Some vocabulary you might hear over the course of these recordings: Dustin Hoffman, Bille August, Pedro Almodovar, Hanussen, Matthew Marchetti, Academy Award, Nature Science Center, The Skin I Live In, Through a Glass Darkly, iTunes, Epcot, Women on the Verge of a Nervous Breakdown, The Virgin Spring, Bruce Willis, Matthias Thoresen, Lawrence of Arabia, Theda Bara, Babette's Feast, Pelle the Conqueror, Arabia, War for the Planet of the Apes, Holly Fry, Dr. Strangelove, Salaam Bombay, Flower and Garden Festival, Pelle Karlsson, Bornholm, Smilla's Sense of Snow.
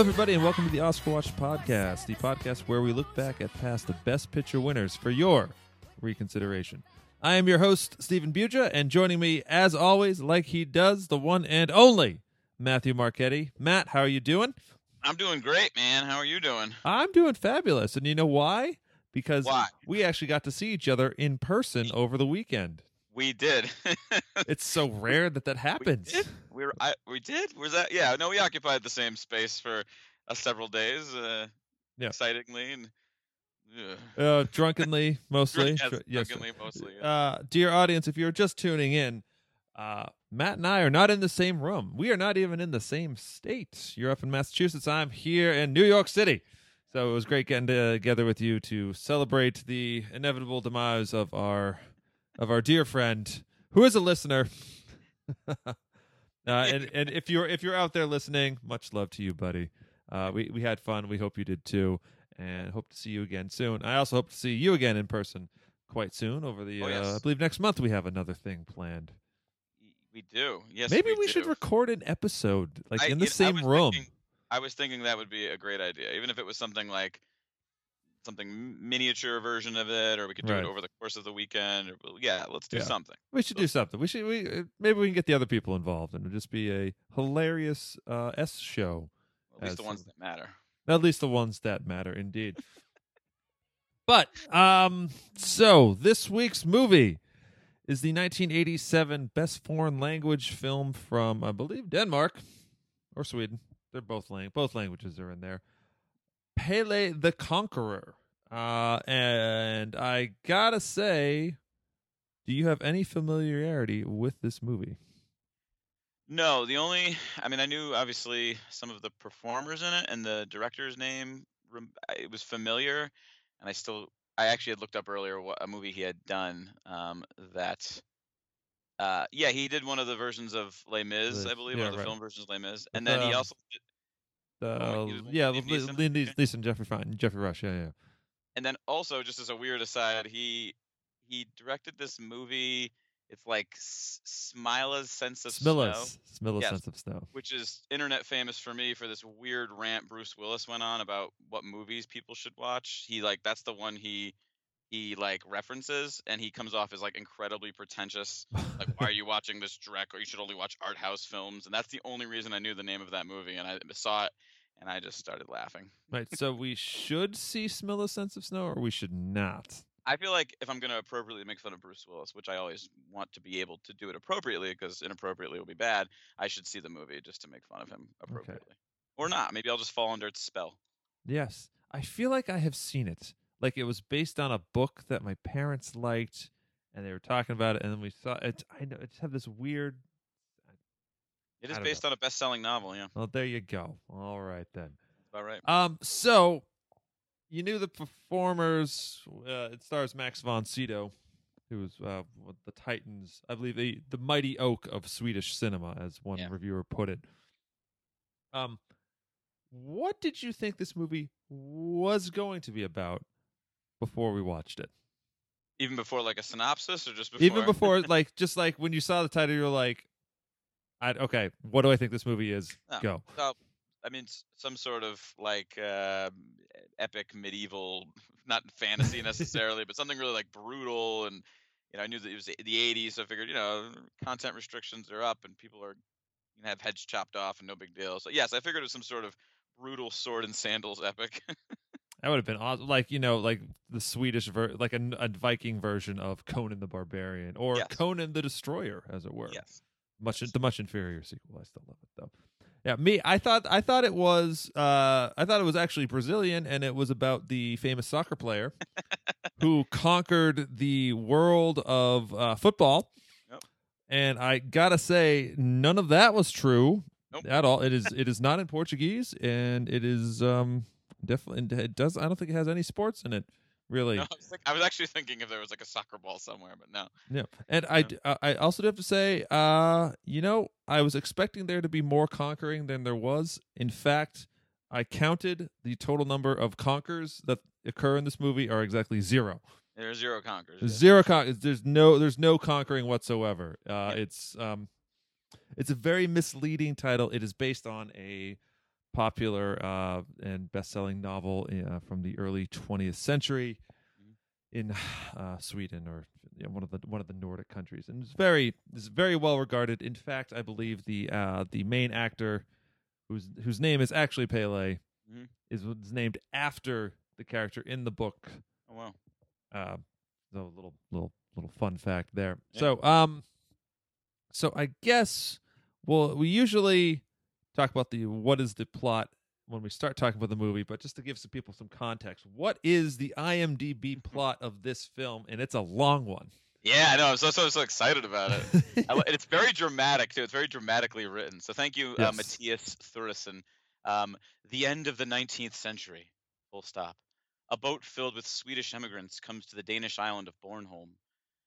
Hello, everybody, and welcome to the Oscar Watch Podcast, the podcast where we look back at past the Best Picture winners for your reconsideration. I am your host, Stephen Bugia, and joining me, as always, like he does, the one and only Matthew Marchetti. Matt, how are you doing? I'm doing great, man. How are you doing? I'm doing fabulous, and you know why? Because we actually got to see each other in person over the weekend. We did. It's so rare that happens. We did. Was that? Yeah. No, we occupied the same space for several days. Yeah. Excitingly and drunkenly, mostly. Drunkenly, mostly. Yeah. Dear audience, if you're just tuning in, Matt and I are not in the same room. We are not even in the same state. You're up in Massachusetts. I'm here in New York City. So it was great getting together with you to celebrate the inevitable demise of our dear friend, who is a listener, and if you're out there listening, much love to you, buddy. We had fun. We hope you did too, and hope to see you again soon. I also hope to see you again in person quite soon. Over the, I believe next month we have another thing planned. We do. Yes. Maybe we should record an episode in the same room. I was thinking that would be a great idea, even if it was something miniature version of it, or we could do it over the course of the weekend. Let's do something. We should do something. Maybe we can get the other people involved, and it'll just be a hilarious S show. Well, at least the ones that matter. At least the ones that matter, indeed. But so this week's movie is the 1987 Best Foreign Language film from, I believe, Denmark or Sweden. They're both languages are in there. Pelle the Conqueror. And I gotta say, do you have any familiarity with this movie? No, I knew obviously some of the performers in it, and the director's name, it was familiar, and I actually had looked up earlier what a movie he had done he did one of the versions of Les Mis, I believe, one of the film versions of Les Mis, and then he also did Liam Neeson, Jeffrey Fine, Jeffrey Rush, And then also, just as a weird aside, he directed this movie. It's like Smilla's Sense of Snow. Smilla's Sense of Snow, which is internet famous for me for this weird rant Bruce Willis went on about what movies people should watch. That's the one he references, and he comes off as incredibly pretentious. Why are you watching this Dredd? Or you should only watch art house films. And that's the only reason I knew the name of that movie, and I saw it, and I just started laughing. Right. So we should see Smilla's Sense of Snow, or we should not. I feel like if I'm going to appropriately make fun of Bruce Willis, which I always want to be able to do it appropriately, because inappropriately will be bad, I should see the movie just to make fun of him appropriately, or not. Maybe I'll just fall under its spell. Yes, I feel like I have seen it. It was based on a book that my parents liked, and they were talking about it, and then we saw it. I know it had this weird. It is based on a best-selling novel, yeah. Well, there you go. All right then. All right. So you knew the performers. It stars Max von Sydow, who was the Titans, I believe, the mighty oak of Swedish cinema, as one reviewer put it. What did you think this movie was going to be about before we watched it? Even before a synopsis, or just before? Even before when you saw the title, you were like, okay, what do I think this movie is? No, go. No, some sort of epic medieval, not fantasy necessarily, but something really brutal. And I knew that it was the 80s, so I figured content restrictions are up and people are going to have heads chopped off and no big deal. So yes, I figured it was some sort of brutal sword and sandals epic. That would have been awesome. The Swedish a Viking version of Conan the Barbarian, or Conan the Destroyer, as it were. Yes. The much inferior sequel. I still love it though. Yeah, I thought it was actually Brazilian, and it was about the famous soccer player who conquered the world of football. Yep. And I gotta say, none of that was true at all. It is not in Portuguese, and it is definitely I don't think it has any sports in it, really. No, I was actually thinking if there was a soccer ball somewhere, but no. Yeah, and I also do have to say, I was expecting there to be more conquering than there was. In fact, I counted the total number of conquers that occur in this movie are exactly zero. There are zero conquers. Zero conquers. There's no conquering whatsoever. It's a very misleading title. It is based on a popular and best-selling novel from the early 20th century in Sweden, or one of the Nordic countries, and it's very well regarded. In fact, I believe the main actor, whose name is actually Pelle, is named after the character in the book. Oh wow! So little fun fact there. Yeah. So I guess we usually talk about what is the plot when we start talking about the movie, but just to give some people some context, what is the IMDb plot of this film? And it's a long one. Yeah, I know. I'm so excited about it. It's very dramatic too. It's very dramatically written. So thank you, Matthias Thoresen. The end of the 19th century, full stop. A boat filled with Swedish emigrants comes to the Danish island of Bornholm.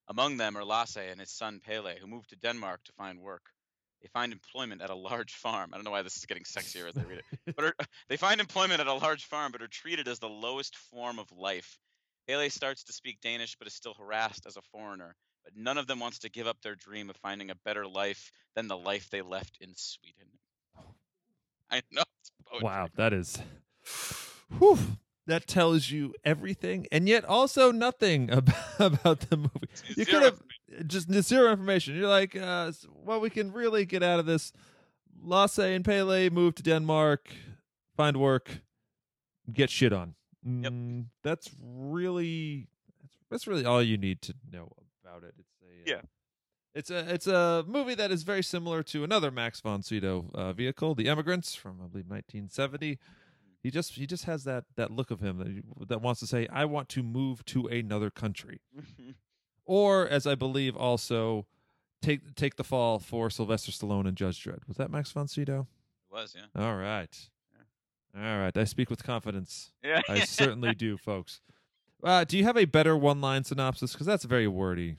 Among them are Lasse and his son Pelle, who moved to Denmark to find work. They find employment at a large farm. I don't know why this is getting sexier as I read it. But they find employment at a large farm, but are treated as the lowest form of life. Pelle starts to speak Danish, but is still harassed as a foreigner. But none of them wants to give up their dream of finding a better life than the life they left in Sweden. I know. Wow, that is... Whew. That tells you everything, and yet also nothing about the movie. You could have just zero information. You're like, what we can really get out of this: Lasse and Pelle move to Denmark, find work, get shit on. Yep. That's really all you need to know about it. It's a movie that is very similar to another Max von Sydow vehicle, The Emigrants, from I believe 1970. He just has that look of him that wants to say, I want to move to another country. Or, as I believe, also take the fall for Sylvester Stallone and Judge Dredd. Was that Max von Sydow? It was, yeah. All right. Yeah. All right. I speak with confidence. Yeah. I certainly do, folks. Do you have a better one-line synopsis? Because that's very wordy.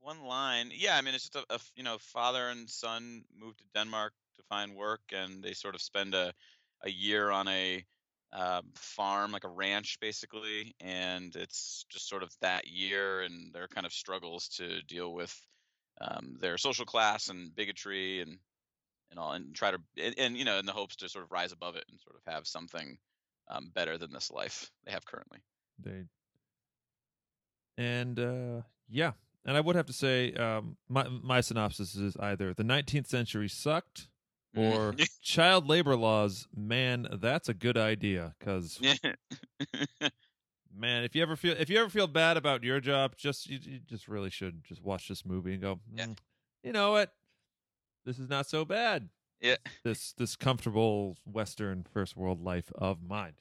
One line? Yeah, I mean, it's just a father and son moved to Denmark to find work, and they sort of spend a year on a farm, like a ranch basically, and it's just sort of that year and their kind of struggles to deal with their social class and bigotry and all, and try to in the hopes to sort of rise above it and sort of have something better than this life they have currently. And I would have to say my synopsis is either the 19th century sucked, or child labor laws, man, that's a good idea. Because man, if you ever feel bad about your job, you just really should just watch this movie and go, you know what, this is not so bad. Yeah, this comfortable Western first world life of mine.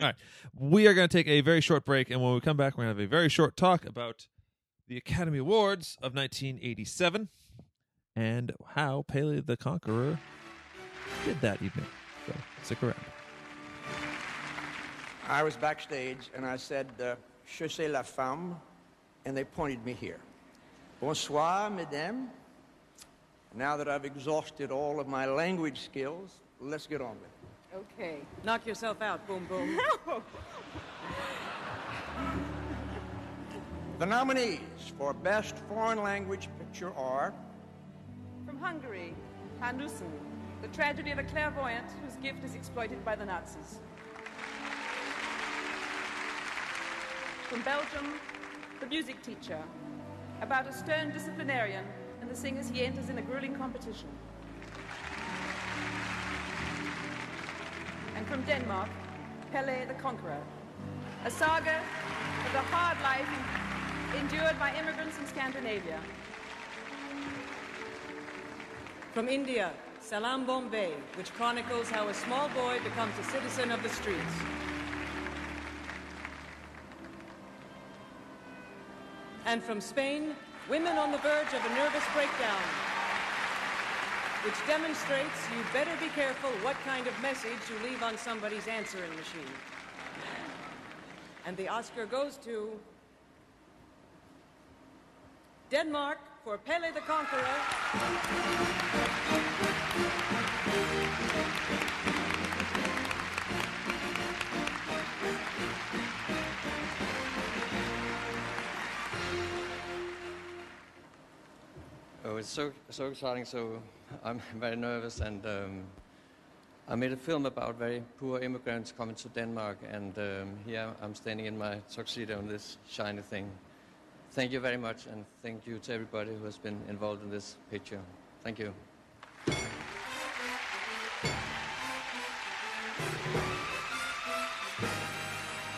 All right, we are going to take a very short break, and when we come back, we're going to have a very short talk about the Academy Awards of 1987. And how Pelle the Conqueror did that evening. So stick around. I was backstage and I said, "Je sais la femme," and they pointed me here. "Bonsoir, mesdames. Now that I've exhausted all of my language skills, let's get on with it." Okay. Knock yourself out, boom, boom. No. The nominees for Best Foreign Language Picture are... From Hungary, Hanussen, The Tragedy of a Clairvoyant Whose Gift is Exploited by the Nazis. From Belgium, The Music Teacher, about a stern disciplinarian and the singers he enters in a grueling competition. And from Denmark, Pelle the Conqueror, a saga of the hard life endured by immigrants in Scandinavia. From India, Salaam Bombay, which chronicles how a small boy becomes a citizen of the streets. And from Spain, Women on the Verge of a Nervous Breakdown, which demonstrates you better be careful what kind of message you leave on somebody's answering machine. And the Oscar goes to Denmark for Pelle the Conqueror. Oh, it's so exciting, so I'm very nervous, and I made a film about very poor immigrants coming to Denmark, and here I'm standing in my tuxedo on this shiny thing. Thank you very much, and thank you to everybody who has been involved in this picture. Thank you.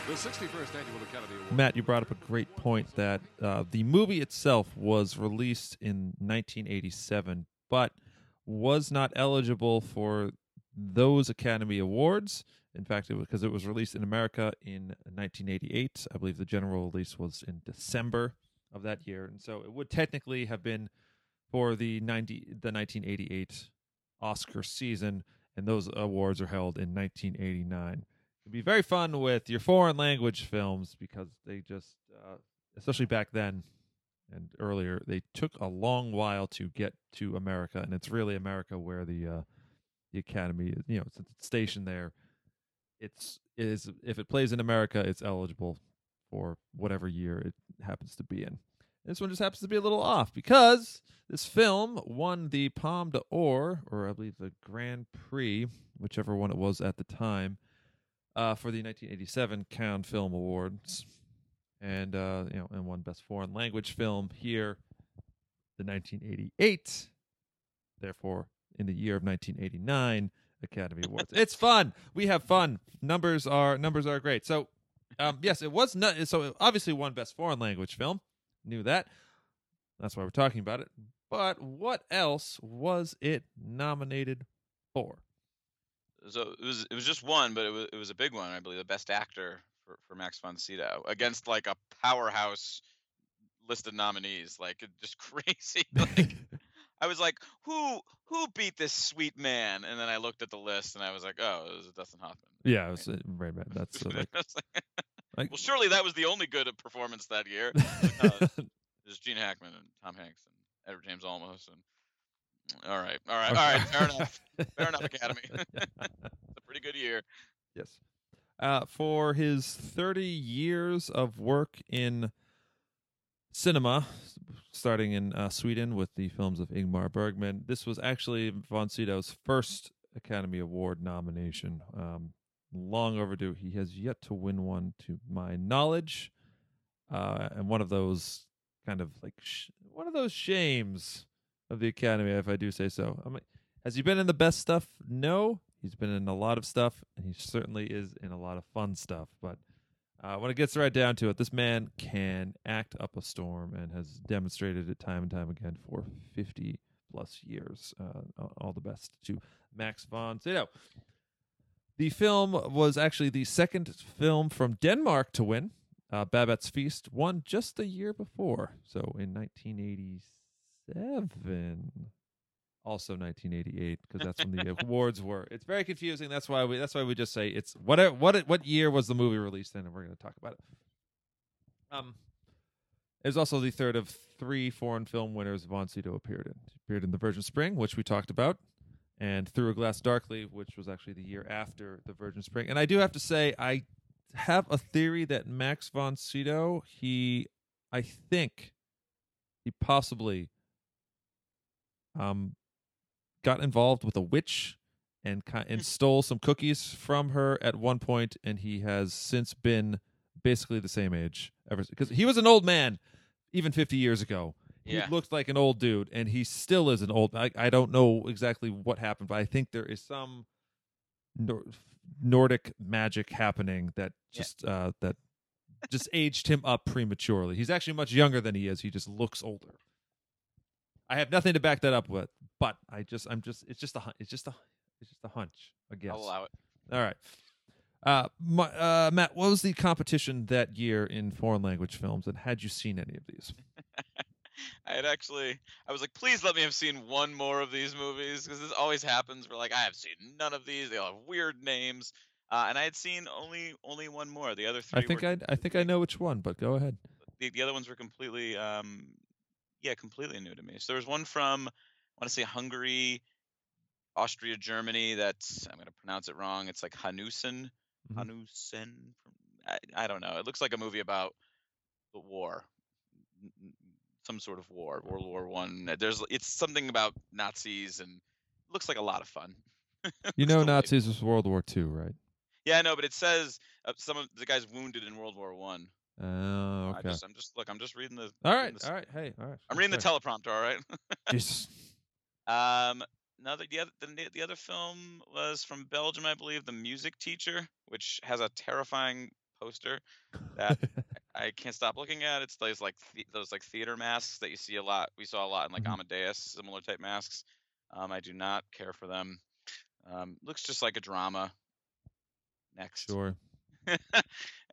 The 61st Annual Academy Award. Matt, you brought up a great point that the movie itself was released in 1987, but was not eligible for those Academy Awards. In fact, it was because it was released in America in 1988. I believe the general release was in December of that year, and so it would technically have been for the 1988 Oscar season, and those awards are held in 1989. It'd be very fun with your foreign language films, because they just, especially back then and earlier, they took a long while to get to America, and it's really America where the Academy, you know, since it's stationed there, it is if it plays in America, it's eligible for whatever year it happens to be in. And this one just happens to be a little off, because this film won the Palme d'Or, or I believe the Grand Prix, whichever one it was at the time, for the 1987 Cannes Film Awards, and and won Best Foreign Language Film here, the 1988, therefore in the year of 1989 Academy Awards. It's fun. We have fun. Numbers are great. So, yes, it was not. So it obviously won Best Foreign Language Film. Knew that. That's why we're talking about it. But what else was it nominated for? So it was just one, but it was a big one, I believe, the Best Actor for Max von Sydow, against like a powerhouse list of nominees, like just crazy. Like I was like, who beat this sweet man? And then I looked at the list and I was like, oh, it was Dustin Hoffman. Yeah, it was right, man. That's well, surely that was the only good performance that year. There's Gene Hackman and Tom Hanks and Edward James Olmos and. All right. Fair enough, Academy. It's a pretty good year. Yes. For his 30 years of work in cinema, starting in Sweden with the films of Ingmar Bergman, this was actually von Sydow's first Academy Award nomination. Long overdue. He has yet to win one, to my knowledge. And one of those kind of like one of those shames of the Academy, if I do say so. I mean, has he been in the best stuff? No. He's been in a lot of stuff, and he certainly is in a lot of fun stuff. But when it gets right down to it, this man can act up a storm and has demonstrated it time and time again for 50-plus years. All the best to Max von Sydow. The film was actually the second film from Denmark to win. Babette's Feast won just the year before, so in 1987, also 1988, because that's when the awards were. It's very confusing. That's why we just say it's what year was the movie released in, and we're going to talk about it. It was also the third of three foreign film winners von Sydow appeared in. He appeared in The Virgin Spring, which we talked about, and Through a Glass Darkly, which was actually the year after The Virgin Spring. And I do have to say, I have a theory that Max von Sydow, I think he possibly got involved with a witch and stole some cookies from her at one point, and he has since been basically the same age ever, because he was an old man even 50 years ago. Yeah. He looked like an old dude, and he still is an old. I don't know exactly what happened, but I think there is some Nordic magic happening that just aged him up prematurely. He's actually much younger than he is. He just looks older. I have nothing to back that up with, but it's just a hunch, I guess. I'll allow it. All right, Matt, what was the competition that year in foreign language films, and had you seen any of these? I was like, please let me have seen one more of these movies, because this always happens. We're like, I have seen none of these. They all have weird names, and I had seen only one more. The other three. I think I know which one, but go ahead. The other ones were completely. Completely new to me. So there was one from, I want to say, Hungary, Austria, Germany. I'm going to pronounce it wrong. It's like Hanussen. Mm-hmm. Hanussen. I don't know. It looks like a movie about the war. some sort of war, World War I. It's something about Nazis, and it looks like a lot of fun. You know, Nazis was World War II, right? Yeah, I know, but it says some of the guys wounded in World War I. Oh, okay. I'm just reading the. All right. I'm reading the teleprompter. All right. Jesus. The other film was from Belgium, I believe, The Music Teacher, which has a terrifying poster that I can't stop looking at. It's those theater masks that you see a lot. We saw a lot in like Amadeus, similar type masks. I do not care for them. Looks just like a drama. Next. Sure.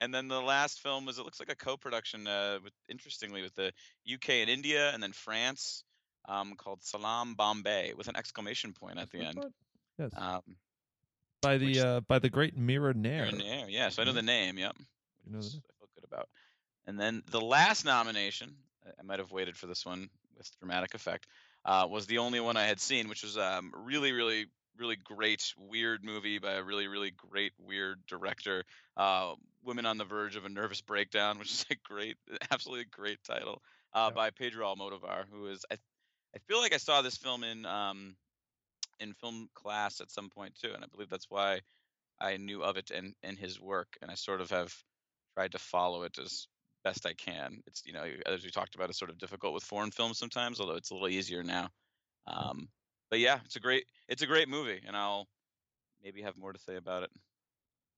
And then the last film was, it looks like a co-production, with the UK and India and then France, called Salaam Bombay, with an exclamation point at the end. Yes. By the great Mira Nair. Mira Nair, yeah. So I know the name. Yep. You know, I feel good about. And then the last nomination, I might have waited for this one with dramatic effect, was the only one I had seen, which was really, really, really great weird movie by a really, really great weird director, Women on the Verge of a Nervous Breakdown, which is a great, absolutely great title, by Pedro Almodovar, who is, I feel like I saw this film in film class at some point too, and I believe that's why I knew of it and his work, and I sort of have tried to follow it as best I can. It's, you know, as we talked about, it's sort of difficult with foreign films sometimes, although it's a little easier now. But yeah, it's a great movie, and I'll maybe have more to say about it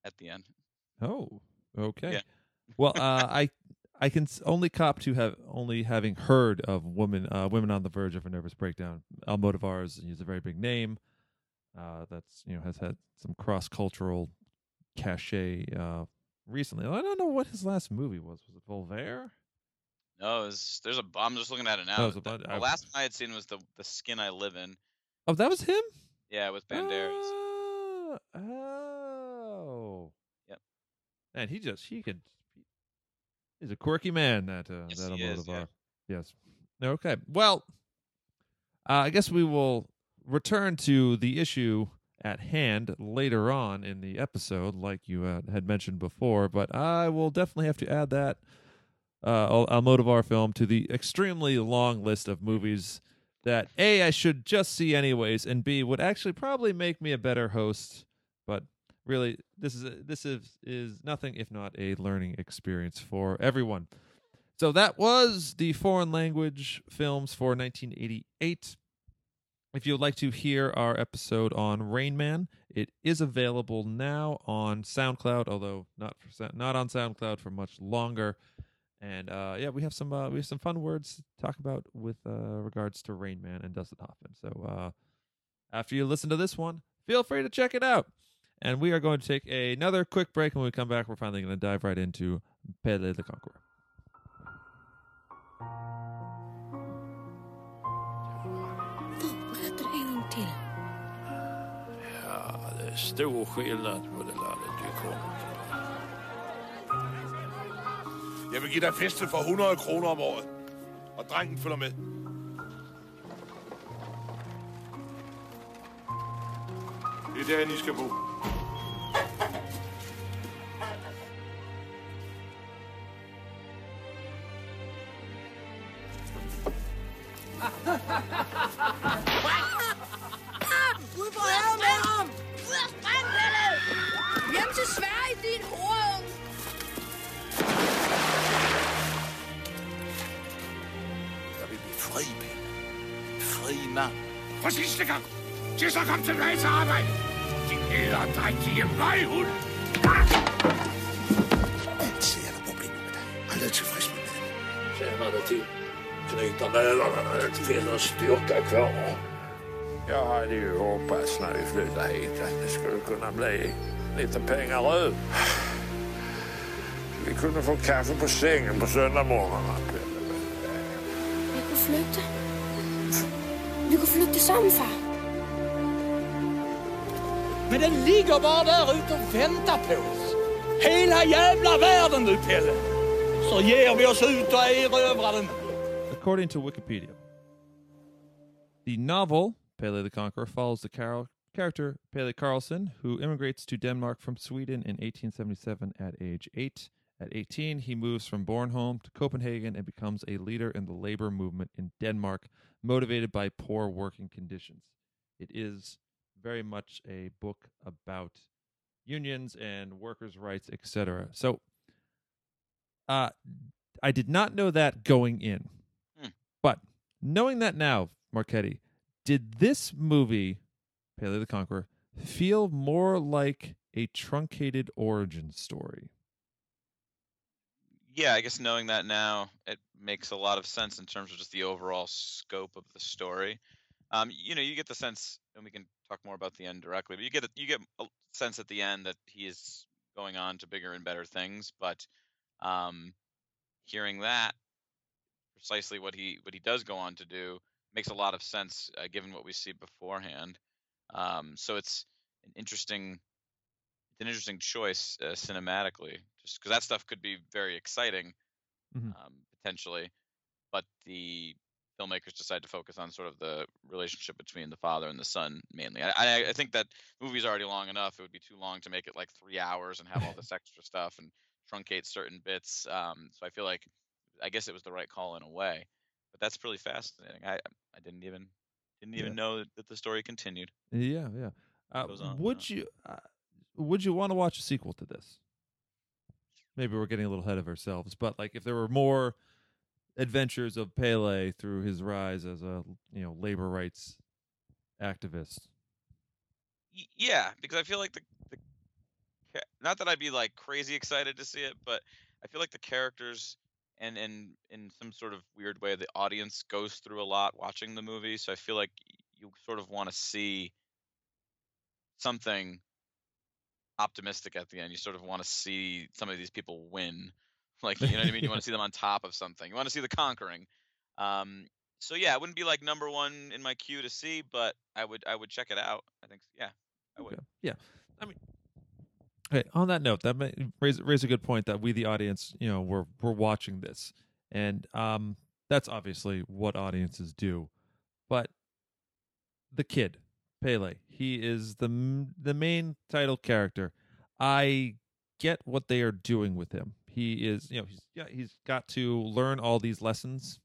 at the end. Oh, okay. Yeah. Well, I can only cop to having heard of Women on the Verge of a Nervous Breakdown. Almodovar's, he's a very big name. That's, you know, has had some cross-cultural cachet recently. I don't know what his last movie was. Was it Volver? No, I'm just looking at it now. The last one I had seen was the Skin I Live In. Oh, that was him? Yeah, with Banderas. Oh. Yep. And he's a quirky man, that Almodovar. Yeah. Yes. Okay. Well, I guess we will return to the issue at hand later on in the episode, like you had mentioned before, but I will definitely have to add that Almodovar film to the extremely long list of movies that A, I should just see anyways, and B, would actually probably make me a better host. But really, this is nothing if not a learning experience for everyone. So that was the foreign language films for 1988. If you would like to hear our episode on Rain Man, it is available now on SoundCloud, although not on SoundCloud for much longer. And we have some fun words to talk about with regards to Rain Man and Dustin Hoffman. So after you listen to this one, feel free to check it out. And we are going to take another quick break. When we come back, we're finally going to dive right into Pelle the Conqueror. Ja, det är stor skillnad på det landet du kommer till. Jeg vil give dig festet for 100 kroner om året, og drengen følger med. Det er der, I skal bo. Ud på havet med ham! Ud af strandbællet! Hjem til Sverige, din hoved! Fri mand. For sidste gang. Til så kom tilbage til arbejde. Din æderdrægtige møghund. Altid er der problemer med dig. Aldrig tilfreds med maden. Tjener dig til. Knytter maderne til og styrker kvarmer. Jeg har lige håbet, at når vi flytter helt, at det skulle kunne blive lidt penge rød. Vi kunne få kaffe på sengen på søndag morgen. Flygte. Vi kunne flygte sammen, far. Men den ligger bare derute og venter på os. Hela jävla världen nu, Pelle. Så ger vi oss ut och erövrar den. According to Wikipedia, the novel Pelle the Conqueror follows the character Pelle Karlsson, who immigrates to Denmark from Sweden in 1877 at age 8 At 18, he moves from Bornholm to Copenhagen and becomes a leader in the labor movement in Denmark, motivated by poor working conditions. It is very much a book about unions and workers' rights, etc. So I did not know that going in. But knowing that now, Marchetti, did this movie, Pelle the Conqueror, feel more like a truncated origin story? Yeah, I guess knowing that now, it makes a lot of sense in terms of just the overall scope of the story. You get the sense, and we can talk more about the end directly, but you get a sense at the end that he is going on to bigger and better things. But hearing that, precisely what he does go on to do, makes a lot of sense given what we see beforehand. So it's an interesting choice cinematically, just because that stuff could be very exciting, potentially, but the filmmakers decide to focus on sort of the relationship between the father and the son mainly. I think that movie's already long enough. It would be too long to make it like 3 hours and have all this extra stuff and truncate certain bits. So I feel like, I guess it was the right call in a way, but that's really fascinating. I didn't even know that the story continued. Yeah, yeah. Would you want to watch a sequel to this? Maybe we're getting a little ahead of ourselves, but like if there were more adventures of Pelle through his rise as a labor rights activist. Yeah, because I feel like the not that I'd be like crazy excited to see it, but I feel like the characters and in some sort of weird way the audience goes through a lot watching the movie, so I feel like you sort of want to see something optimistic at the end. You sort of want to see some of these people win, like, you know what I mean? You want to see them on top of something. You want to see the conquering. So yeah, it wouldn't be like number one in my queue to see, but I would check it out. I think, yeah, I would. Okay. Yeah, I mean, hey, on that note, that may raise a good point that we, the audience, we're watching this, and that's obviously what audiences do. But the kid, Pelle, he is the main title character. I get what they are doing with him. He is, he's got to learn all these lessons,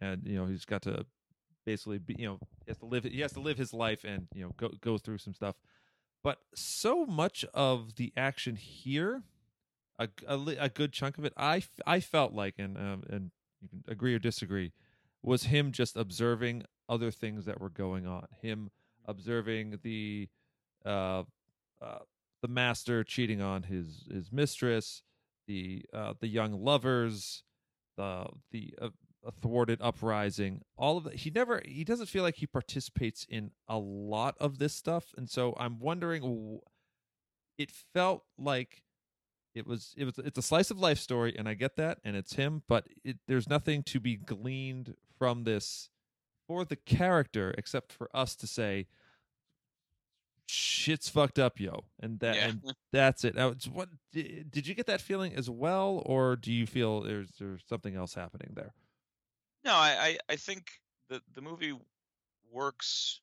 and he's got to basically be, he has to live his life and go through some stuff. But so much of the action here, a good chunk of it, I felt like, and you can agree or disagree, was him just observing other things that were going on. Him observing the master cheating on his mistress, the young lovers, the thwarted uprising, all of that. He doesn't feel like he participates in a lot of this stuff, and so I'm wondering. It felt like it's a slice of life story, and I get that, and it's him, but there's nothing to be gleaned from this for the character except for us to say, shit's fucked up, yo, and that's it. What did you get that feeling as well, or do you feel there's something else happening there? No, I think the movie works.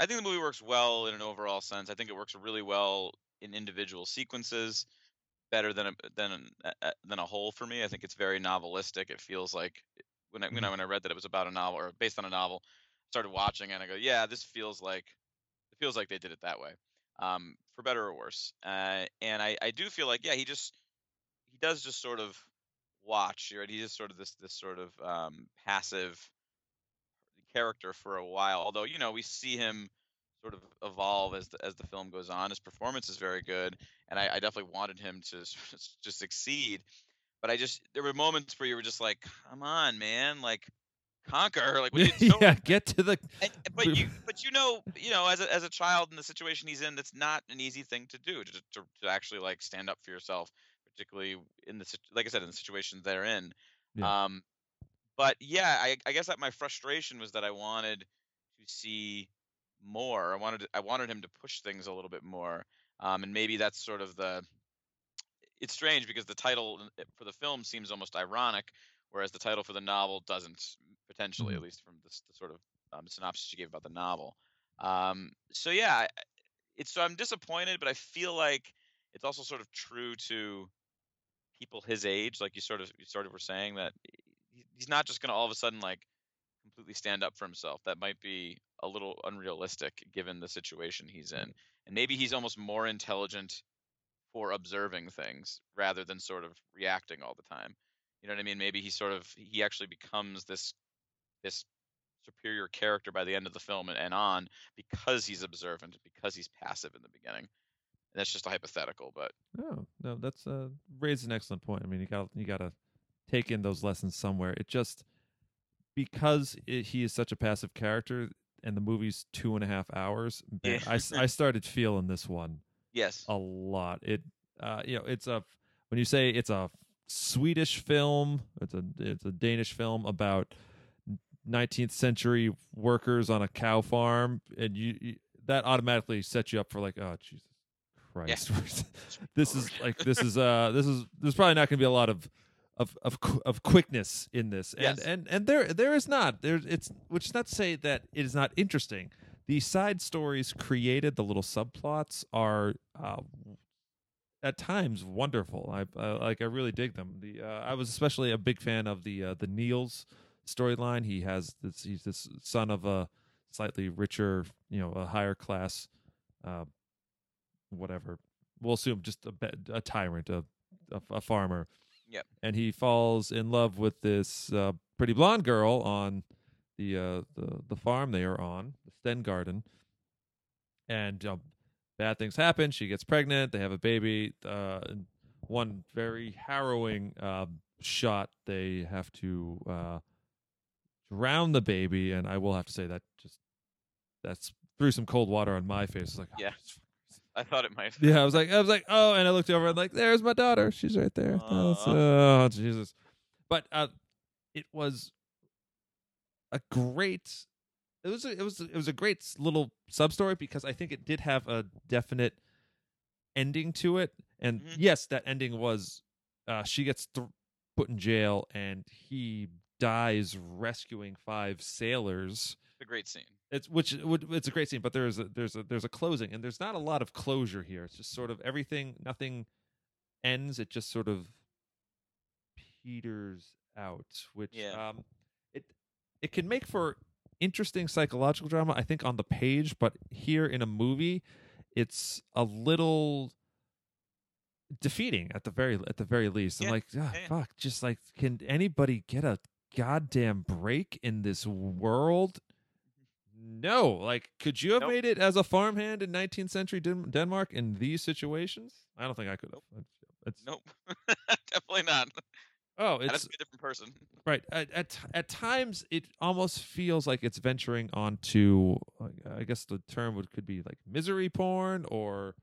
I think the movie works well in an overall sense. I think it works really well in individual sequences, better than a whole for me. I think it's very novelistic. It feels like when I read that it was about a novel or based on a novel, I started watching and I go, yeah, this feels like they did it that way, for better or worse. And I do feel like, yeah, he does just sort of watch, right? He's just sort of this sort of passive character for a while. Although, we see him sort of evolve as the film goes on. His performance is very good, and I definitely wanted him to just succeed. But there were moments where you were just like, come on, man, like, conquer, like, get to the. But as a child in the situation he's in, that's not an easy thing to do to actually like stand up for yourself, particularly in the situations they're in. Yeah. But yeah, I guess that my frustration was that I wanted to see more. I wanted him to push things a little bit more. And maybe that's sort of the. It's strange because the title for the film seems almost ironic, whereas the title for the novel doesn't. Potentially, at least from the sort of synopsis you gave about the novel. So yeah, I'm disappointed, but I feel like it's also sort of true to people his age, like you sort of were saying, that he's not just going to all of a sudden like completely stand up for himself. That might be a little unrealistic given the situation he's in. And maybe he's almost more intelligent for observing things rather than sort of reacting all the time. You know what I mean? Maybe he actually becomes this superior character by the end of the film and on, because he's observant, because he's passive in the beginning. And that's just a hypothetical, but oh no, that's raises an excellent point. I mean, you gotta take in those lessons somewhere. It just he is such a passive character, and the movie's 2.5 hours. Man, I started feeling this one. Yes, a lot. It it's a, when you say it's a Swedish film, it's a Danish film about 19th century workers on a cow farm, and you that automatically sets you up for like, oh Jesus Christ, yeah. There's probably not going to be a lot of quickness in this, yes. and there is not there. It's, which is not to say that it is not interesting. The side stories created, the little subplots are at times wonderful. I really dig them. I was especially a big fan of the Niels storyline. He's this son of a slightly richer, a higher class, whatever. We'll assume just a tyrant, a farmer. Yeah. And he falls in love with this pretty blonde girl on the farm they are on, the Stengarden. And bad things happen. She gets pregnant. They have a baby. One very harrowing shot. They have to drown the baby, and I will have to say that's threw some cold water on my face. It's like, oh, yeah, I thought it might. Yeah, I was like, oh, and I looked over and like, there's my daughter. She's right there. Oh Jesus! But it was a great. It was a great little sub story, because I think it did have a definite ending to it, and mm-hmm. Yes, that ending was she gets put in jail, and he dies rescuing 5 sailors. It's a great scene. It's a great scene, but there's a closing, and there's not a lot of closure here. It's just sort of everything, nothing ends. It just sort of peters out, which it can make for interesting psychological drama, I think, on the page, but here in a movie, it's a little defeating at the very least. Yeah. I'm like, fuck, just like, can anybody get a goddamn break in this world? No, like, could you have made it as a farmhand in 19th century Denmark in these situations? I don't think I could have. Nope. Definitely not. Oh, it's a different person, right? At times, it almost feels like it's venturing onto, I guess the term could be like misery porn or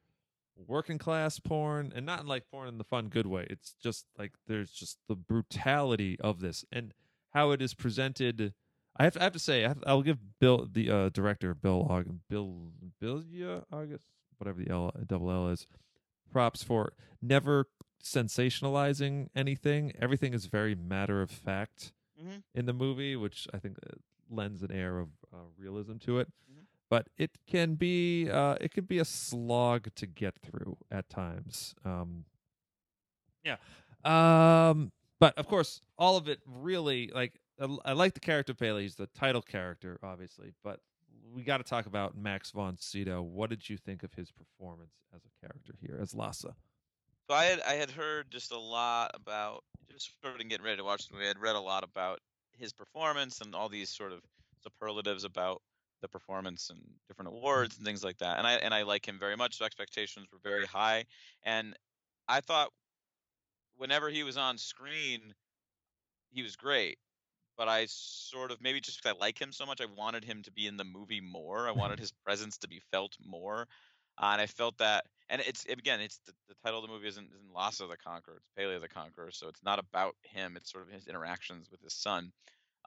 working class porn, and not like porn in the fun good way. It's just like there's just the brutality of this and how it is presented. I have to say, I'll give Bill, the director, Bille August, whatever the double L is, props for never sensationalizing anything. Everything is very matter of fact in the movie, which I think lends an air of realism to it. Mm-hmm. But it can be a slog to get through at times. But of course, all of it really, like, I like the character Pelle. He's the title character, obviously. But we got to talk about Max von Sydow. What did you think of his performance as a character here, as Lasse? So I had heard just a lot about, just sort of getting ready to watch the movie, I had read a lot about his performance and all these sort of superlatives about the performance and different awards and things like that. And I like him very much, so expectations were very high. And I thought whenever he was on screen, he was great. But I sort of, maybe just because I like him so much, I wanted him to be in the movie more. I wanted his presence to be felt more. And I felt that, and it's the title of the movie isn't Lasse the Conqueror, it's Pelle the Conqueror, so it's not about him, it's sort of his interactions with his son.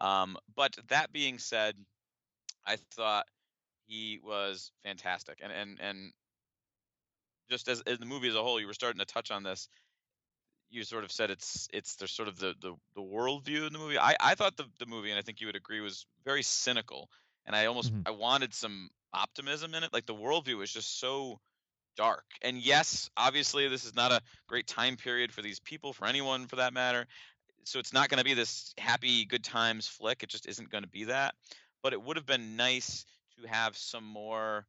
But that being said, I thought he was fantastic. And just as the movie as a whole, you were starting to touch on this, you sort of said it's there's sort of the worldview in the movie. I thought the movie, and I think you would agree, was very cynical. And I wanted some optimism in it. Like, the worldview is just so dark. And yes, obviously this is not a great time period for these people, for anyone for that matter. So it's not going to be this happy, good times flick. It just isn't going to be that. But it would have been nice to have some more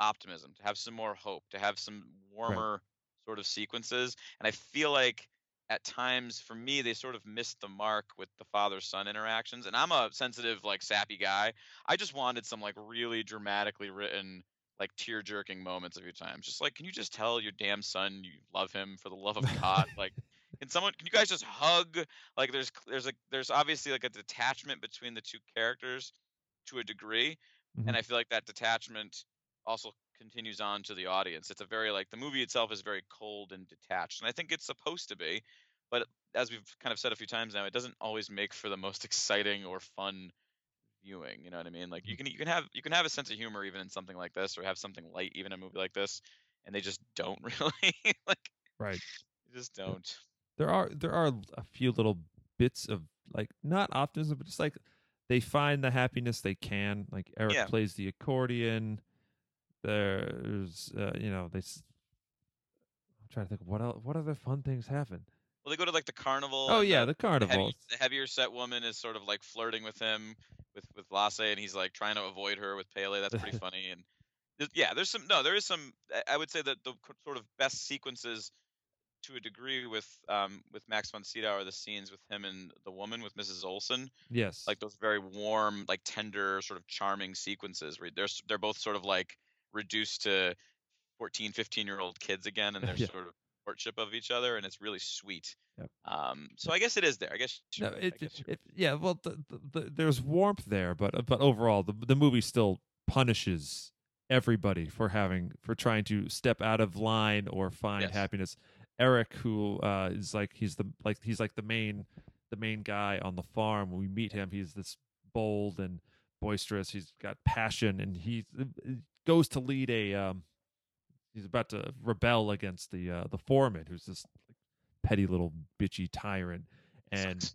optimism, to have some more hope, to have some warmer sort of sequences. And I feel like at times, for me, they sort of missed the mark with the father-son interactions. And I'm a sensitive, like, sappy guy. I just wanted some, like, really dramatically written, like, tear-jerking moments every time. Just like, can you just tell your damn son you love him for the love of God? Like, can you guys just hug? Like, there's obviously, like, a detachment between the two characters to a degree. Mm-hmm. And I feel like that detachment also continues on to the audience. It's a very, like, the movie itself is very cold and detached, and I think it's supposed to be, but as we've kind of said a few times now, it doesn't always make for the most exciting or fun viewing. You know what I mean? Like, you can have a sense of humor even in something like this, or have something light even in a movie like this, and they just don't really like, right? They just don't. There are a few little bits of, like, not optimism, but just like they find the happiness they can. Like, Eric plays the accordion. There's, I'm trying to think what other fun things happen. Well, they go to, like, the carnival. Oh yeah, the carnival. The heavier set woman is sort of, like, flirting with him, with Lasse, and he's, like, trying to avoid her with Pelle. That's pretty funny. And there is some. I would say that the sort of best sequences, to a degree, with Max von Sydow are the scenes with him and the woman, with Mrs. Olsen. Yes. Like, those very warm, like, tender, sort of charming sequences where they're both sort of, like, reduced to 14, 15-year-old kids again, and their sort of courtship of each other, and it's really sweet. Yep. So I guess it is there. Well, there's warmth there, but overall, the movie still punishes everybody for trying to step out of line or find happiness. Eric, who is like he's like the main guy on the farm. When we meet him, he's this bold and boisterous. He's got passion, and he goes to lead a he's about to rebel against the foreman, who's this petty little bitchy tyrant, and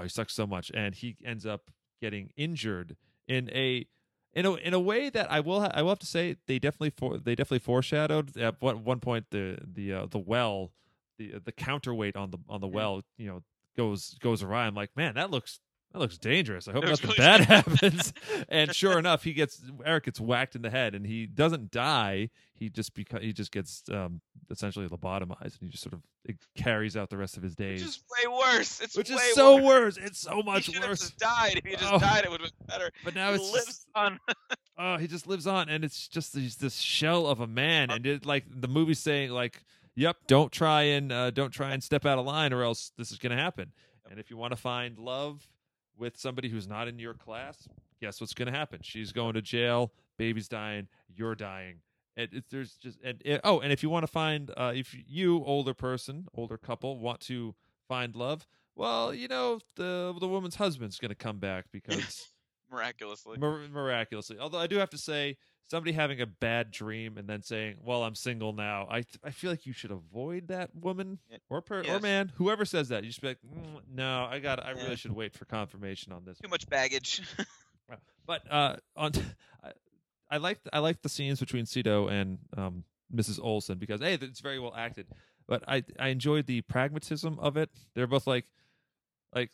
he sucks so much, and he ends up getting injured in a way that I will have to say they definitely foreshadowed. At one point, the counterweight on the well, goes awry. I'm like, man, that looks dangerous. I hope nothing bad happens. And sure enough, Eric gets whacked in the head, and he doesn't die. He just gets essentially lobotomized, and he just sort of carries out the rest of his days. Which is way worse. It's way worse. It's so much worse. He should have just died. If he just died, it would have been better. But now he lives on. He just lives on, and it's just this shell of a man. And it, like, the movie's saying, like, "Yep, don't try and step out of line, or else this is going to happen." Yep. And if you want to find love with somebody who's not in your class, guess what's going to happen? She's going to jail. Baby's dying. You're dying. And if you want to find, if you older couple want to find love, well, the woman's husband's going to come back because miraculously. Although I do have to say, somebody having a bad dream and then saying, "Well, I'm single now," I feel like you should avoid that woman or man, whoever says that. You should be like, "No, I really should wait for confirmation on this." Too much baggage. But I like the scenes between Sydow and Mrs. Olsen, because it's very well acted. But I enjoyed the pragmatism of it. They're both like,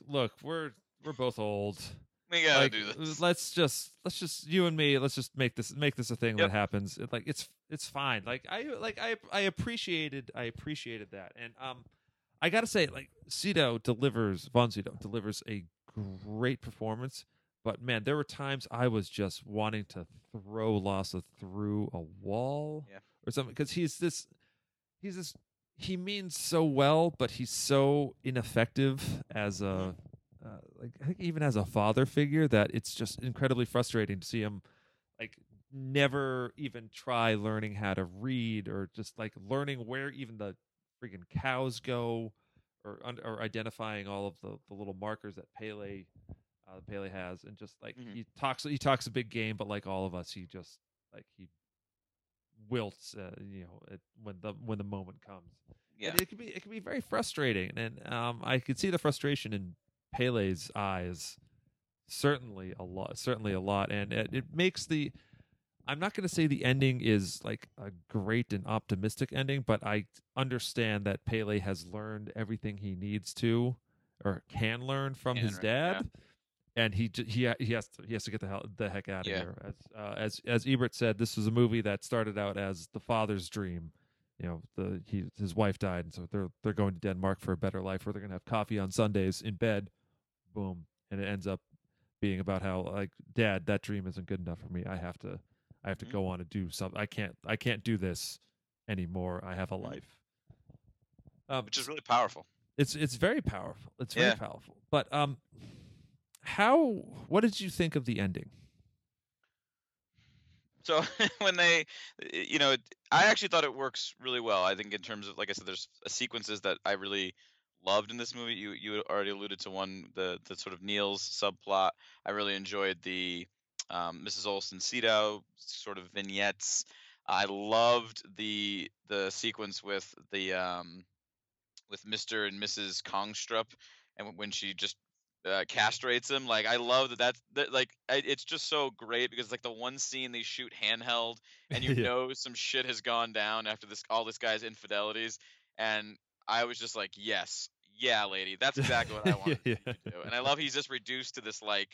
look, we're both old. We gotta do this. Let's just you and me. Let's just make this a thing that happens. It's fine. I appreciated that. And I gotta say, like, von Sydow delivers a great performance. But man, there were times I was just wanting to throw Lasse through a wall or something, because he means so well, but he's so ineffective as a. I think even as a father figure, that it's just incredibly frustrating to see him, like, never even try learning how to read, or just, like, learning where even the freaking cows go, or identifying all of the little markers that Pelle has, and just like he talks a big game, but like all of us, he just like he wilts, when the moment comes. Yeah, and it can be very frustrating, and I could see the frustration in Pelle's eyes, certainly a lot, and it makes the I'm not going to say the ending is like a great and optimistic ending, but I understand that Pelle has learned everything he needs to or can learn from his dad. Yeah. And he has to get the heck out of here. As Ebert said, this was a movie that started out as the father's dream. You know, his wife died, and so they're going to Denmark for a better life, where they're going to have coffee on Sundays in bed. Boom, and it ends up being about how, like, Dad, that dream isn't good enough for me. I have to go on and do something. I can't do this anymore. I have a life, which is really powerful. It's very powerful. It's very powerful. But what did you think of the ending? So when they, you know, I actually thought it works really well. I think in terms of, like I said, there's sequences that I really loved in this movie. You already alluded to one, the sort of Niels subplot. I really enjoyed the Mrs. Olsen Sydow sort of vignettes. I loved the sequence with the with Mr. and Mrs. Kongstrup, and when she just castrates him. Like, I love that like, it's just so great, because like the one scene they shoot handheld, and know some shit has gone down after this, all this guy's infidelities, and I was just like, yes lady, that's exactly what I wanted you to do. And I love he's just reduced to this like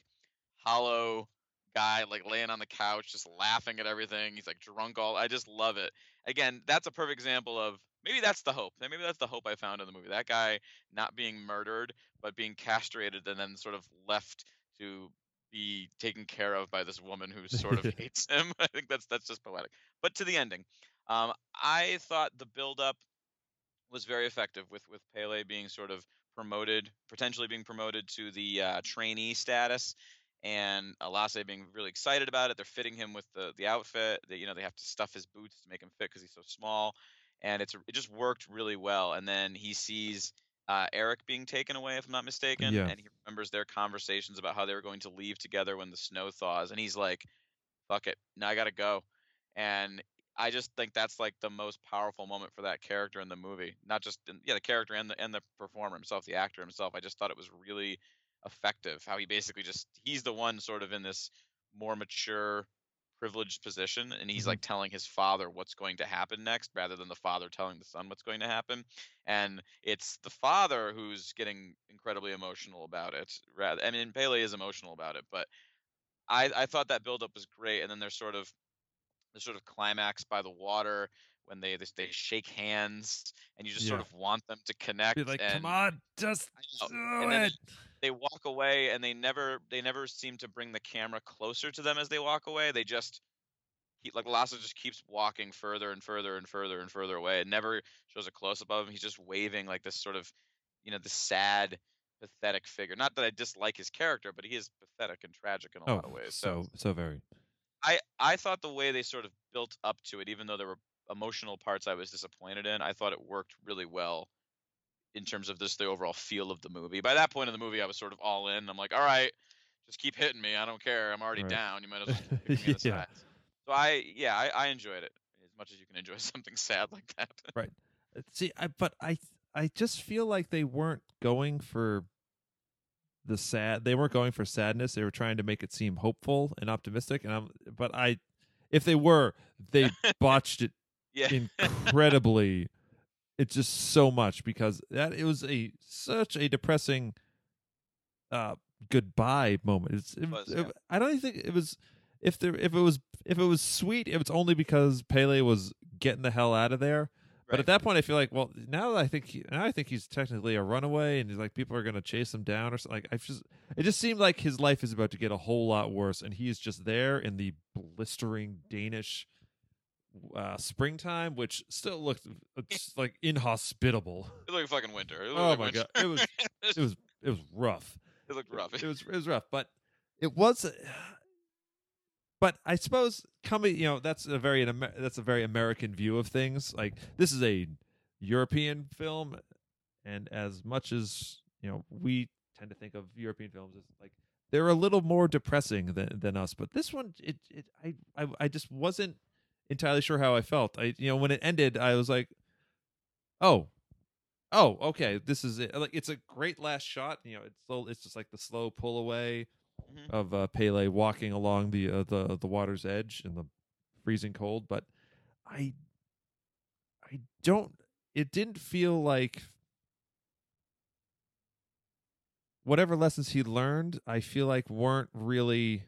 hollow guy, like laying on the couch just laughing at everything. He's like drunk all. I just love it. Again, that's a perfect example of maybe that's the hope. Maybe that's the hope I found in the movie. That guy not being murdered, but being castrated and then sort of left to be taken care of by this woman who sort of hates him. I think that's just poetic. But to the ending, I thought the buildup was very effective with Pelle being sort of promoted, potentially being promoted to the trainee status, and Alase being really excited about it. They're fitting him with the outfit. They, you know, they have to stuff his boots to make him fit because he's so small. And it just worked really well. And then he sees Eric being taken away, if I'm not mistaken. Yeah. And he remembers their conversations about how they were going to leave together when the snow thaws. And he's like, fuck it. Now I got to go. And I just think that's like the most powerful moment for that character in the movie. Not just the character and the performer himself, the actor himself. I just thought it was really effective how he basically just – he's the one sort of in this more mature – privileged position, and he's like telling his father what's going to happen next, rather than the father telling the son what's going to happen. And it's the father who's getting incredibly emotional about it. Rather, I mean, Pelle is emotional about it, but I thought that buildup was great. And then there's sort of climax by the water when they shake hands, and you just sort of want them to connect. You're like, come on, just do it. They walk away, and they never seem to bring the camera closer to them as they walk away. They just Lasse just keeps walking further and further and further and further away. It never shows a close up of him. He's just waving like this sort of, the sad, pathetic figure. Not that I dislike his character, but he is pathetic and tragic in a lot of ways. So very. I thought the way they sort of built up to it, even though there were emotional parts I was disappointed in, I thought it worked really well in terms of the overall feel of the movie. By that point in the movie, I was sort of all in. I'm like, all right, just keep hitting me. I don't care. I'm already down. You might as well pick me aside. So I enjoyed it as much as you can enjoy something sad like that. Right. See, I just feel like they weren't going for they weren't going for sadness. They were trying to make it seem hopeful and optimistic. And if they were, they botched it incredibly. It's just so much, because it was such a depressing goodbye moment. I don't even think it was. If it was sweet, it was only because Pelle was getting the hell out of there. Right. But at that point, I feel like, well, now I think he's technically a runaway, and he's like, people are going to chase him down or something. Like, it just seemed like his life is about to get a whole lot worse, and he is just there in the blistering Danish springtime, which still looked like inhospitable. It looked like fucking winter. Oh my god, it was rough. It looked rough. It was rough, but it was. But I suppose that's a very American view of things. Like, this is a European film, and as much as we tend to think of European films as like they're a little more depressing than us. But this one, I just wasn't entirely sure how I felt. When it ended, I was like, oh, okay, this is it. Like, it's a great last shot. It's just like the slow pull away of Pelle walking along the water's edge, and the freezing cold, but I don't, it didn't feel like whatever lessons he learned, I feel like weren't really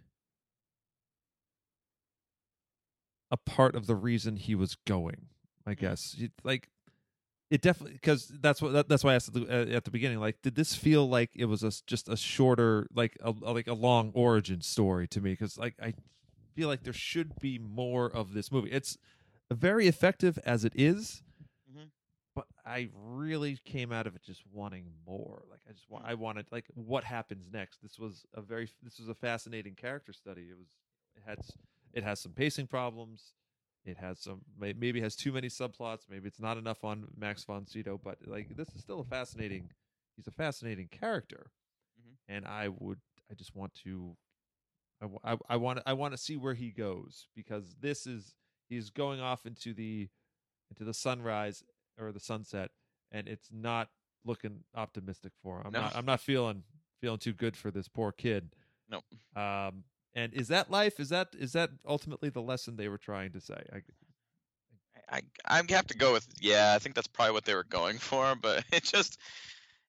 a part of the reason he was going, I guess. Like, it definitely, because that's why I asked at the beginning, like, did this feel like it was just a shorter, like a long origin story to me? Because, like, I feel like there should be more of this movie. It's very effective as it is, mm-hmm. but I really came out of it just wanting more. Like, I wanted, like, what happens next? This was a fascinating character study. It has some pacing problems. It has some, maybe has too many subplots. Maybe it's not enough on Max von Sydow, but like this is still he's a fascinating character, mm-hmm. and I want to see where he goes, because he's going off into the sunrise or the sunset, and it's not looking optimistic for him. I'm not feeling too good for this poor kid. No. And is that life? Is that ultimately the lesson they were trying to say? I have to go with, yeah, I think that's probably what they were going for, but it just,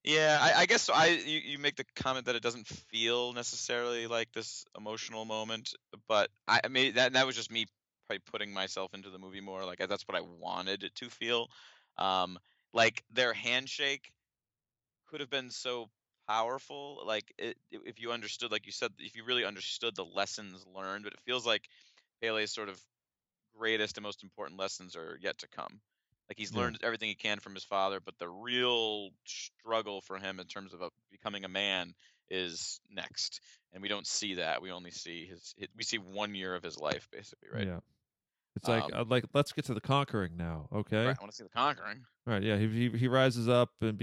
yeah, I guess so. You make the comment that it doesn't feel necessarily like this emotional moment, but I mean, that was just me probably putting myself into the movie more. Like, that's what I wanted it to feel. Like, their handshake could have been so powerful, like if you understood, like you said, if you really understood the lessons learned. But it feels like Pele's sort of greatest and most important lessons are yet to come. Like, he's learned everything he can from his father, but the real struggle for him in terms of becoming a man is next, and we don't see that. We only see we see 1 year of his life, basically, right? Yeah. It's like let's get to the conquering now, okay? Right, I want to see the conquering. All right, yeah. He rises up and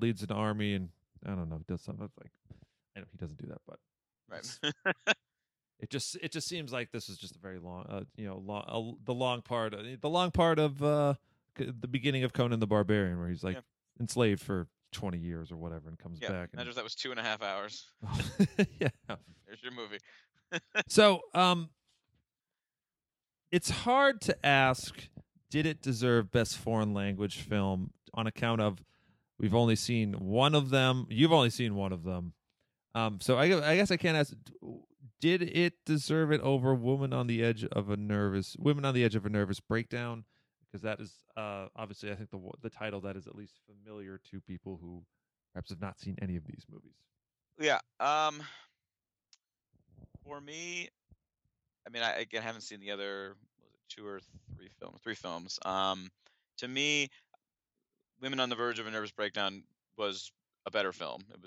leads an army and. I don't know. Does something like I know he doesn't do that, but right. it just seems like this is just a very long, the long part of the beginning of Conan the Barbarian, where he's like enslaved for 20 years or whatever, and comes back. And that was 2.5 hours. Yeah, there's your movie. So, it's hard to ask, did it deserve Best Foreign Language Film on account of? We've only seen one of them. You've only seen one of them. So I guess I can't ask, did it deserve it over Women on the Edge of a Nervous Breakdown? Because that is obviously, I think, the title that is at least familiar to people who perhaps have not seen any of these movies. Yeah. For me, I mean, I haven't seen the other three films. To me, Women on the Verge of a Nervous Breakdown was a better film. It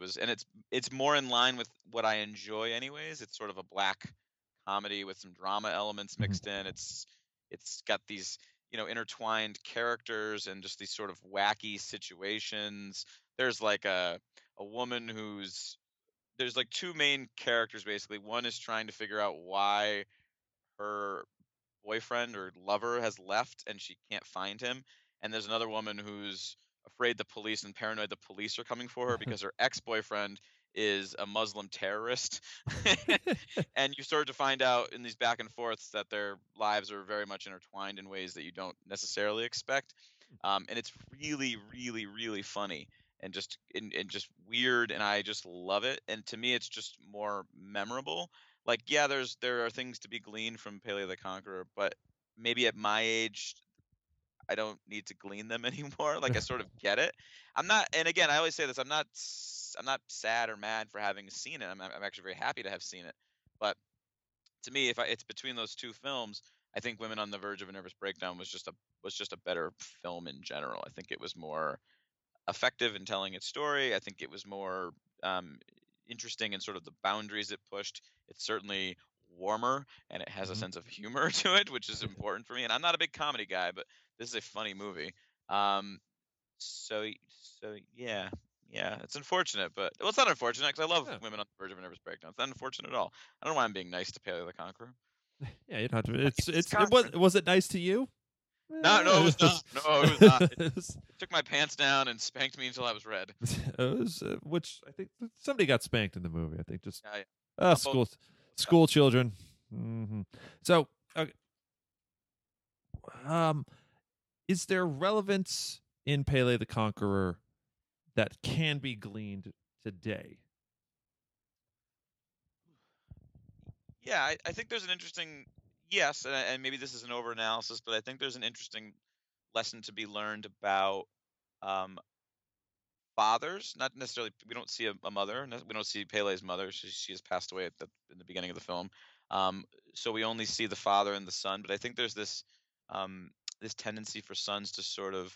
was and it's more in line with what I enjoy anyways. It's sort of a black comedy with some drama elements mixed in. It's got these, intertwined characters and just these sort of wacky situations. There's like a woman there's like two main characters basically. One is trying to figure out why her boyfriend or lover has left and she can't find him. And there's another woman who's afraid the police and paranoid the police are coming for her because her ex-boyfriend is a Muslim terrorist. And you start to find out in these back and forths that their lives are very much intertwined in ways that you don't necessarily expect. And it's really, really, really funny and just weird. And I just love it. And to me, it's just more memorable. Like, yeah, there are things to be gleaned from Pelle the Conqueror, but maybe at my age, I don't need to glean them anymore. Like, I sort of get it. I'm not, and again, I always say this, I'm not sad or mad for having seen it. I'm actually very happy to have seen it. But to me, if it's between those two films, I think Women on the Verge of a Nervous Breakdown was just a better film in general. I think it was more effective in telling its story. I think it was more interesting in sort of the boundaries it pushed. It's certainly warmer, and it has a sense of humor to it, which is important for me. And I'm not a big comedy guy, but this is a funny movie. So it's unfortunate, but it's not unfortunate because I love Women on the Verge of a Nervous Breakdown. It's not unfortunate at all. I don't know why I'm being nice to Pelle the Conqueror. Yeah, you don't have to. Was it nice to you? No, it was not. It took my pants down and spanked me until I was red. Which I think somebody got spanked in the movie. I think just school children. Mm-hmm. So, okay, is there relevance in Pelle the Conqueror that can be gleaned today? Yeah, I think there's an interesting, yes, and maybe this is an over-analysis, but I think there's an interesting lesson to be learned about fathers. Not necessarily, we don't see a mother. We don't see Pele's mother. She has passed away in the beginning of the film. So we only see the father and the son. But I think there's this this tendency for sons to sort of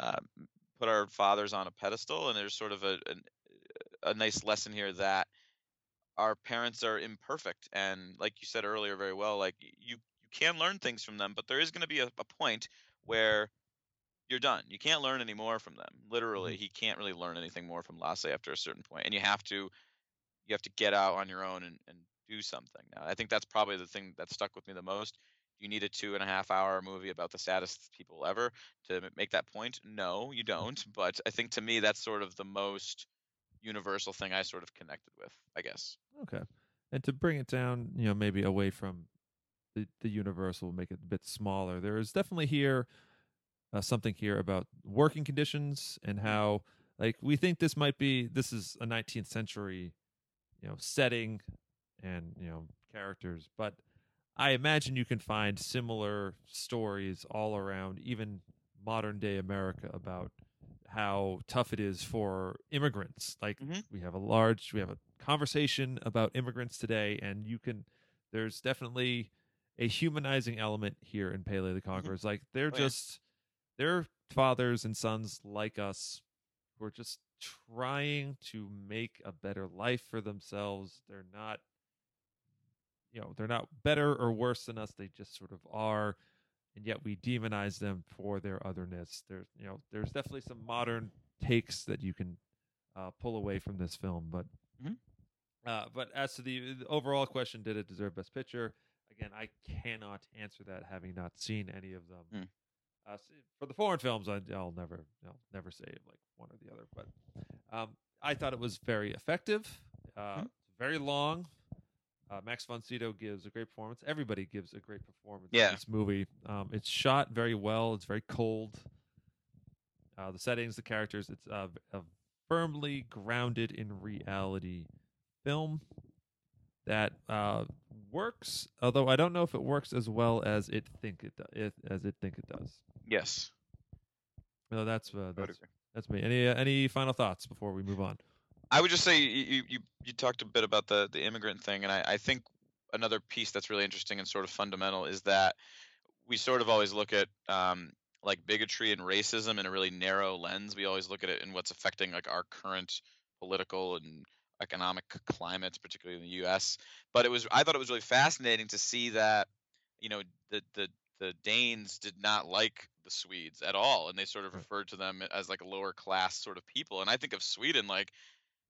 put our fathers on a pedestal. And there's sort of a nice lesson here that our parents are imperfect, and like you said earlier very well, like you can learn things from them, but there is going to be a point where you're done. You can't learn any more from them. Literally, he can't really learn anything more from Lasse after a certain point, and you have to get out on your own and do something. Now, I think that's probably the thing that stuck with me the most. You need a 2.5-hour movie about the saddest people ever to make that point? No, you don't. But I think to me that's sort of the most universal thing I sort of connected with, I guess. Okay. And to bring it down, maybe away from the universal, make it a bit smaller. There is definitely here something here about working conditions and how, like, we think this is a 19th century, setting and, characters, but I imagine you can find similar stories all around, even modern day America, about how tough it is for immigrants. Like, we have a conversation about immigrants today, and there's definitely a humanizing element here in Pelle the Conqueror. It's like they're fathers and sons like us who are just trying to make a better life for themselves. They're not, they're not better or worse than us. They just sort of are. And yet we demonize them for their otherness. There's definitely some modern takes that you can pull away from this film. But but as to the overall question, did it deserve Best Picture? Again, I cannot answer that, having not seen any of them. For the foreign films, I'll never say like one or the other. But I thought it was very effective, very long. Max von Sydow gives a great performance. Everybody gives a great performance in this movie. It's shot very well. It's very cold. The settings, the characters, it's a firmly grounded in reality film that works, although I don't know if it works as well as it think it does. Yes. No, that's me. Any final thoughts before we move on? I would just say you talked a bit about the immigrant thing, and I think another piece that's really interesting and sort of fundamental is that we sort of always look at like bigotry and racism in a really narrow lens. We always look at it in what's affecting like our current political and economic climates, particularly in the U.S. But I thought it was really fascinating to see that the Danes did not like the Swedes at all, and they sort of referred to them as like a lower class sort of people. And I think of Sweden like,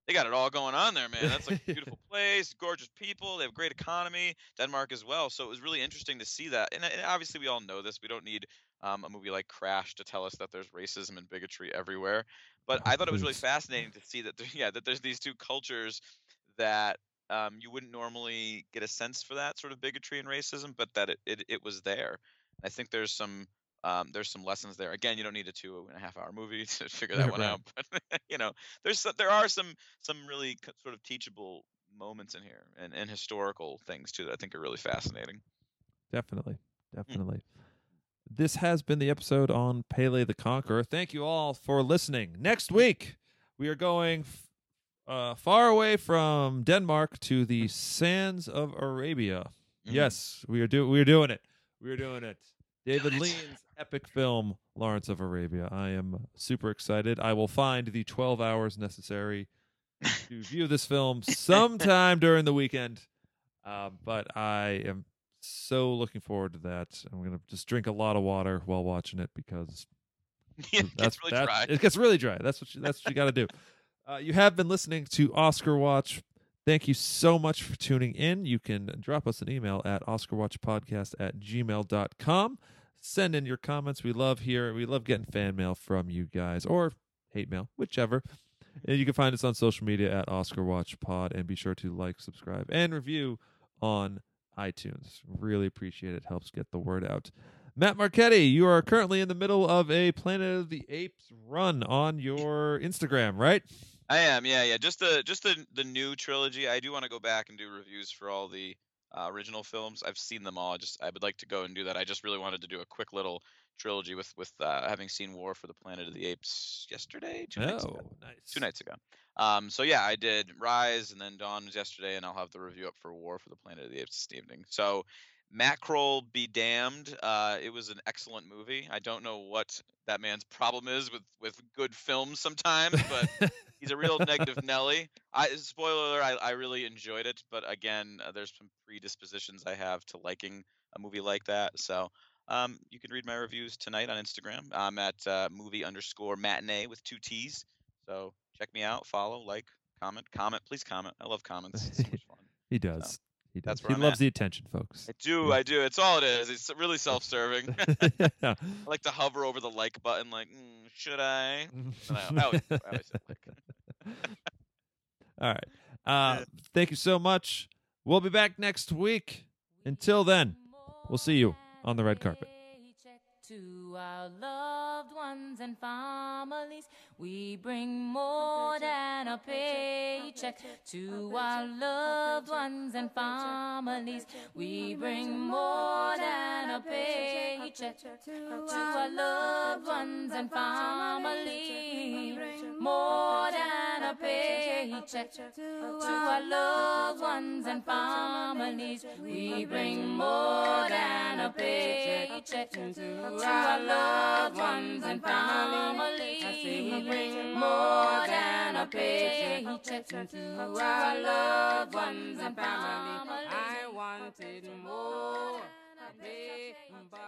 they got it all going on there, man. That's like a beautiful place, gorgeous people. They have a great economy. Denmark as well. So it was really interesting to see that. And obviously we all know this. We don't need a movie like Crash to tell us that there's racism and bigotry everywhere. But I thought it was really fascinating to see that that there's these two cultures that you wouldn't normally get a sense for that sort of bigotry and racism, but that it was there. And I think there's some lessons there. Again, you don't need a 2.5-hour movie to figure that one out, but there are some really sort of teachable moments in here and historical things too that I think are really fascinating. Definitely. This has been the episode on Pelle the Conqueror. Thank you all for listening. Next week we are going far away from Denmark to the sands of Arabia. Yes, we are doing it. David Lean's epic film, Lawrence of Arabia. I am super excited. I will find the 12 hours necessary to view this film sometime during the weekend. But I am so looking forward to that. I'm going to just drink a lot of water while watching it because it gets really dry. It gets really dry. That's what you got to do. You have been listening to Oscar Watch. Thank you so much for tuning in. You can drop us an email at oscarwatchpodcast@gmail.com. Send in your comments. We love getting fan mail from you guys, or hate mail, whichever. And you can find us on social media at OscarWatchPod, and be sure to like, subscribe, and review on iTunes. Really appreciate it. Helps get the word out. Matt Marchetti, you are currently in the middle of a Planet of the Apes run on your Instagram, right? I am, yeah. Just the new trilogy. I do want to go back and do reviews for all the original films. I've seen them all. I would like to go and do that. I just really wanted to do a quick little trilogy with having seen War for the Planet of the Apes yesterday, two nights ago. So yeah, I did Rise and then Dawn was yesterday, and I'll have the review up for War for the Planet of the Apes this evening. So mackerel be damned. It was an excellent movie. I don't know what that man's problem is with good films sometimes, but he's a real negative Nelly. Spoiler alert, I really enjoyed it, but again, there's some predispositions I have to liking a movie like that. So you can read my reviews tonight on Instagram. I'm at movie_matinee with 2 T's. So check me out, follow, like, comment. Please comment. I love comments. It's so much fun. He does. So. He loves the attention, folks. I do. It's all it is. It's really self-serving. I like to hover over the like button, like, should I? I always say like. All right. Thank you so much. We'll be back next week. Until then, we'll see you on the red carpet. To our loved ones and families, we bring more than a paycheck. To our loved ones and families, we bring more than a paycheck. To our loved ones and families, more than a paycheck. To our loved ones and families, we bring more than a paycheck. To our loved ones and families, we bring more than a paycheck. To our loved ones and families, I wanted more than a paycheck.